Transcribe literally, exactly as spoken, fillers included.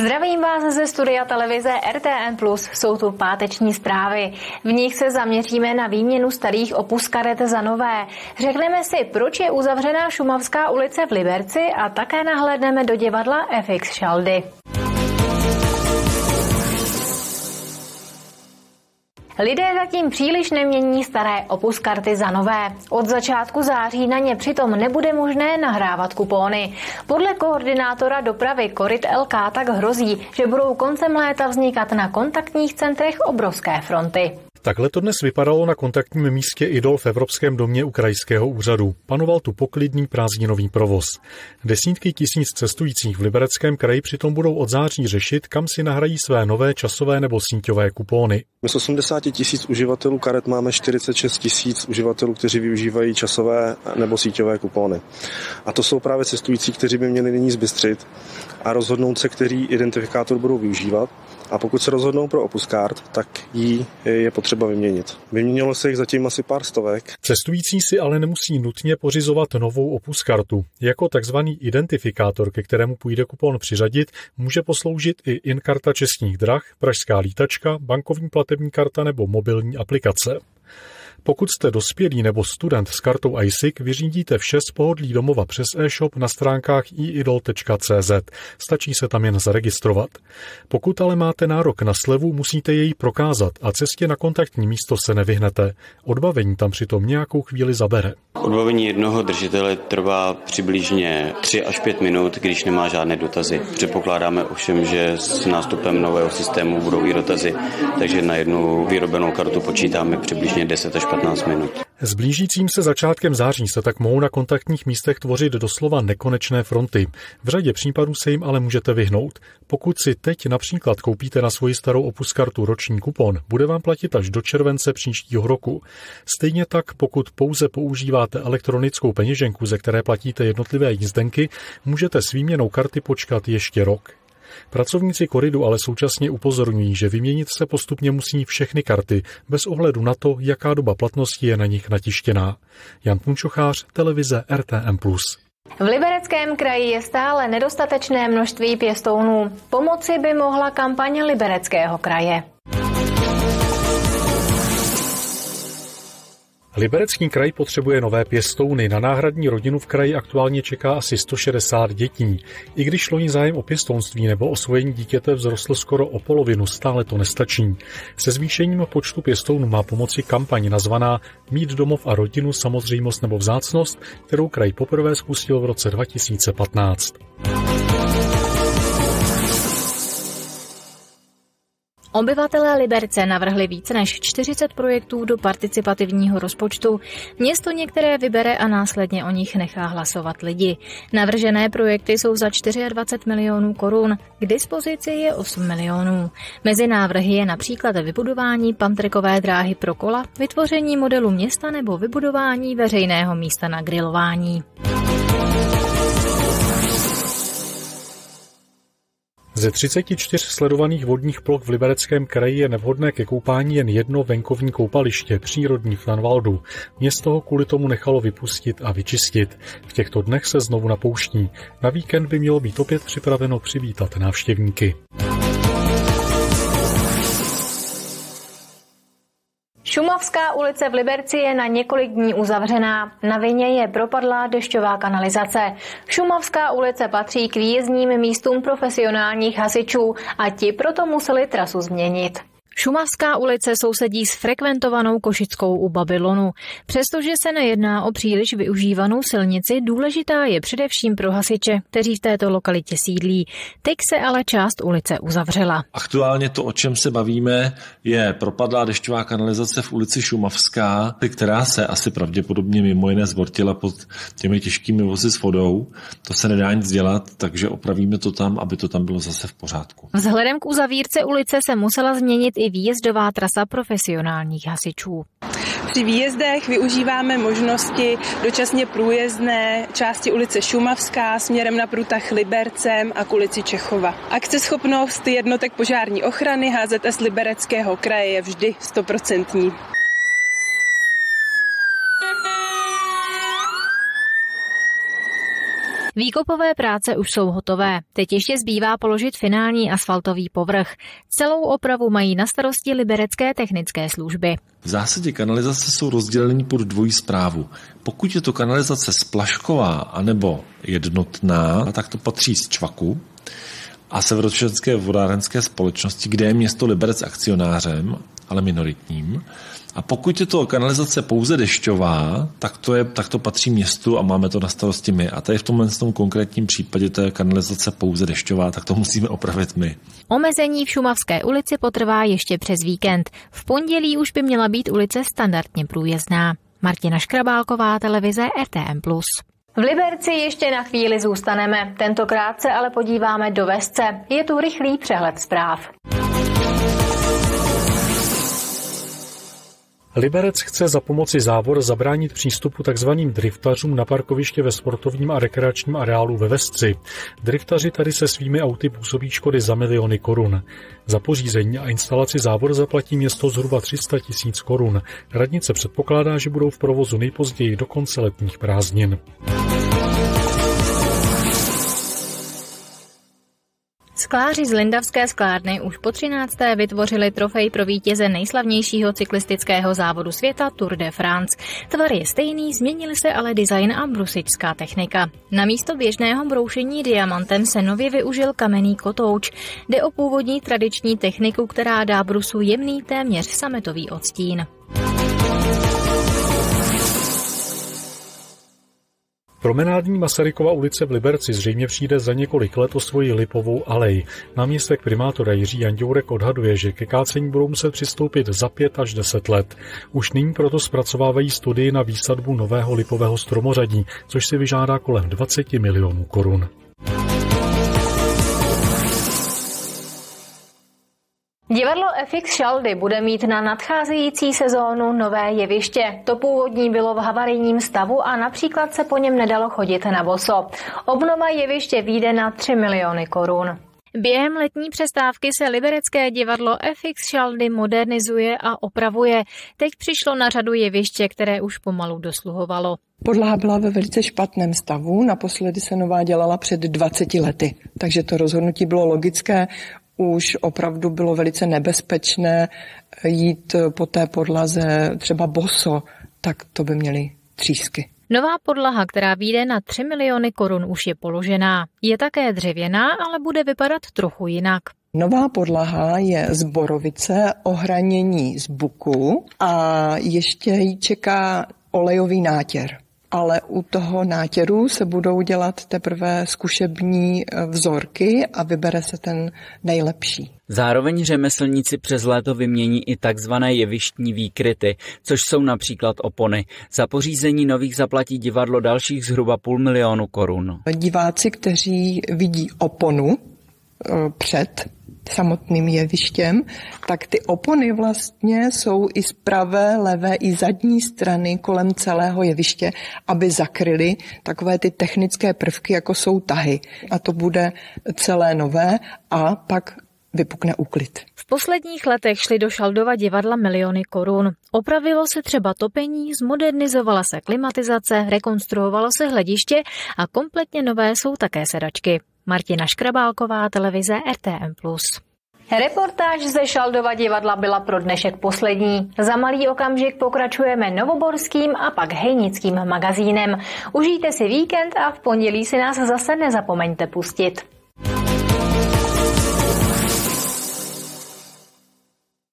Zdravím vás ze studia televize R T N Plus. Jsou tu páteční zprávy. V nich se zaměříme na výměnu starých opuskaret za nové. Řekneme si, proč je uzavřená Šumavská ulice v Liberci a také nahlédneme do divadla F. X. Šaldy. Lidé zatím příliš nemění staré opuskarty za nové. Od začátku září na ně přitom nebude možné nahrávat kupóny. Podle koordinátora dopravy KORID L K tak hrozí, že budou koncem léta vznikat na kontaktních centrech obrovské fronty. Takhle to dnes vypadalo na kontaktním místě Idol v Evropském domě u krajského úřadu. Panoval tu poklidný prázdninový provoz. Desítky tisíc cestujících v Libereckém kraji přitom budou od září řešit, kam si nahrají své nové časové nebo síťové kupóny. My z osmdesáti tisíc uživatelů karet máme čtyřicet šest tisíc uživatelů, kteří využívají časové nebo síťové kupóny. A to jsou právě cestující, kteří by měli nyní zbystřit a rozhodnout se, který identifikátor budou využívat. A pokud se rozhodnou pro Opuscard, tak jí je potřeba vyměnit. Vyměnilo se jich zatím asi pár stovek. Cestující si ale nemusí nutně pořizovat novou Opuscardu. Jako takzvaný identifikátor, ke kterému půjde kupon přiřadit, může posloužit i inkarta Českých drah, pražská lítačka, bankovní platební karta nebo mobilní aplikace. Pokud jste dospělý nebo student s kartou I S I C, vyřídíte vše z pohodlí domova přes e-shop na stránkách i idol tečka cé zet. Stačí se tam jen zaregistrovat. Pokud ale máte nárok na slevu, musíte jej prokázat a cestě na kontaktní místo se nevyhnete. Odbavení tam přitom nějakou chvíli zabere. Odbavení jednoho držitele trvá přibližně tři až pět minut, když nemá žádné dotazy. Předpokládáme ovšem, že s nástupem nového systému budou i dotazy, takže na jednu vyrobenou kartu počítáme přibližně deset až patnáct minut. S blížícím se začátkem září se tak mohou na kontaktních místech tvořit doslova nekonečné fronty. V řadě případů se jim ale můžete vyhnout. Pokud si teď například koupíte na svoji starou opuskartu roční kupon, bude vám platit až do července příštího roku. Stejně tak, pokud pouze používáte elektronickou peněženku, ze které platíte jednotlivé jízdenky, můžete s výměnou karty počkat ještě rok. Pracovníci KORIDu ale současně upozorňují, že vyměnit se postupně musí všechny karty, bez ohledu na to, jaká doba platnosti je na nich natištěná. Jan Punčochář, televize R T M plus. V Libereckém kraji je stále nedostatečné množství pěstounů. Pomoci by mohla kampaň Libereckého kraje. Liberecký kraj potřebuje nové pěstouny. Na náhradní rodinu v kraji aktuálně čeká asi sto šedesát dětí. I když loni zájem o pěstounství nebo osvojení dítěte vzrostl skoro o polovinu, stále to nestačí. Se zvýšením počtu pěstounů má pomoci kampaň nazvaná Mít domov a rodinu, samozřejmost nebo vzácnost, kterou kraj poprvé spustil v roce dva tisíce patnáct. Obyvatelé Liberce navrhli více než čtyřicet projektů do participativního rozpočtu. Město některé vybere a následně o nich nechá hlasovat lidi. Navržené projekty jsou za dvacet čtyři milionů korun, k dispozici je osm milionů. Mezi návrhy je například vybudování pamtrkové dráhy pro kola, vytvoření modelu města nebo vybudování veřejného místa na grilování. Ze třicet čtyři sledovaných vodních ploch v Libereckém kraji je nevhodné ke koupání jen jedno venkovní koupaliště, přírodní v Kanvaldu. Město ho kvůli tomu nechalo vypustit a vyčistit. V těchto dnech se znovu napouští. Na víkend by mělo být opět připraveno přivítat návštěvníky. Šumavská ulice v Liberci je na několik dní uzavřená. Na vině je propadlá dešťová kanalizace. Šumavská ulice patří k výjezdním místům profesionálních hasičů a ti proto museli trasu změnit. Šumavská ulice sousedí s frekventovanou Košickou u Babylonu. Přestože se nejedná o příliš využívanou silnici, důležitá je především pro hasiče, kteří v této lokalitě sídlí. Teď se ale část ulice uzavřela. Aktuálně to, o čem se bavíme, je propadlá dešťová kanalizace v ulici Šumavská, která se asi pravděpodobně mimo jiné zbortila pod těmi těžkými vozy s vodou. To se nedá nic dělat, takže opravíme to tam, aby to tam bylo zase v pořádku. Vzhledem k uzavírce ulice se musela změnit i výjezdová trasa profesionálních hasičů. Při výjezdech využíváme možnosti dočasně průjezdné části ulice Šumavská směrem na průtah Libercem a k ulici Čechova. Akceschopnost jednotek požární ochrany H Z S Libereckého kraje je vždy stoprocentní. Výkopové práce už jsou hotové. Teď ještě zbývá položit finální asfaltový povrch. Celou opravu mají na starosti liberecké technické služby. V zásadě kanalizace jsou rozděleny pod dvojí správu. Pokud je to kanalizace splašková anebo jednotná, tak to patří z Čvaku a Severočeské vodárenské společnosti, kde je město Liberec akcionářem, ale minoritním. A pokud je to kanalizace pouze dešťová, tak to, je, tak to patří městu a máme to na starosti my. A tady v tomhle tom konkrétním případě to je kanalizace pouze dešťová, tak to musíme opravit my. Omezení v Šumavské ulici potrvá ještě přes víkend. V pondělí už by měla být ulice standardně průjezdná. Martina Škrabálková, televize R T N plus. V Liberci ještě na chvíli zůstaneme. Tentokrát se ale podíváme do Vesce. Je tu rychlý přehled zpráv. Liberec chce za pomoci závor zabránit přístupu takzvaným driftařům na parkoviště ve sportovním a rekreačním areálu ve Vesci. Driftaři tady se svými auty působí škody za miliony korun. Za pořízení a instalaci závor zaplatí město zhruba tři sta tisíc korun. Radnice předpokládá, že budou v provozu nejpozději do konce letních prázdnin. Skláři z Lindavské sklárny už po třinácté vytvořili trofej pro vítěze nejslavnějšího cyklistického závodu světa Tour de France. Tvar je stejný, změnil se ale design a brusičská technika. Na místo běžného broušení diamantem se nově využil kamenný kotouč. Jde o původní tradiční techniku, která dá brusu jemný, téměř sametový odstín. Promenádní Masarykova ulice v Liberci zřejmě přijde za několik let o svoji lipovou alej. Náměstek primátora Jiří Janďourek odhaduje, že ke kácení budou muset přistoupit za pět až deset let. Už nyní proto zpracovávají studii na výsadbu nového lipového stromořadí, což si vyžádá kolem dvacet milionů korun. Divadlo F. X. Šaldy bude mít na nadcházející sezónu nové jeviště. To původní bylo v havarijním stavu a například se po něm nedalo chodit na boso. Obnova jeviště vyjde na tři miliony korun. Během letní přestávky se liberecké divadlo F. X. Šaldy modernizuje a opravuje. Teď přišlo na řadu jeviště, které už pomalu dosluhovalo. Podlaha byla ve velice špatném stavu, naposledy se nová dělala před dvaceti lety, takže to rozhodnutí bylo logické. Už opravdu bylo velice nebezpečné jít po té podlaze třeba boso, tak to by měly třísky. Nová podlaha, která vyjde na tři miliony korun, už je položená. Je také dřevěná, ale bude vypadat trochu jinak. Nová podlaha je z borovice, ohranění z buku a ještě ji čeká olejový nátěr. Ale u toho nátěru se budou dělat teprve zkušební vzorky a vybere se ten nejlepší. Zároveň řemeslníci přes léto vymění i takzvané jevištní výkryty, což jsou například opony. Za pořízení nových zaplatí divadlo dalších zhruba půl milionu korun. Diváci, kteří vidí oponu před samotným jevištěm, tak ty opony vlastně jsou i z pravé, levé i zadní strany kolem celého jeviště, aby zakryly takové ty technické prvky, jako jsou tahy. A to bude celé nové a pak vypukne úklid. V posledních letech šly do Šaldova divadla miliony korun. Opravilo se třeba topení, zmodernizovala se klimatizace, rekonstruovalo se hlediště a kompletně nové jsou také sedačky. Martina Škrabálková, televize R T N plus. Reportáž ze Šaldova divadla byla pro dnešek poslední. Za malý okamžik pokračujeme Novoborským a pak Hejnickým magazínem. Užijte si víkend a v pondělí si nás zase nezapomeňte pustit.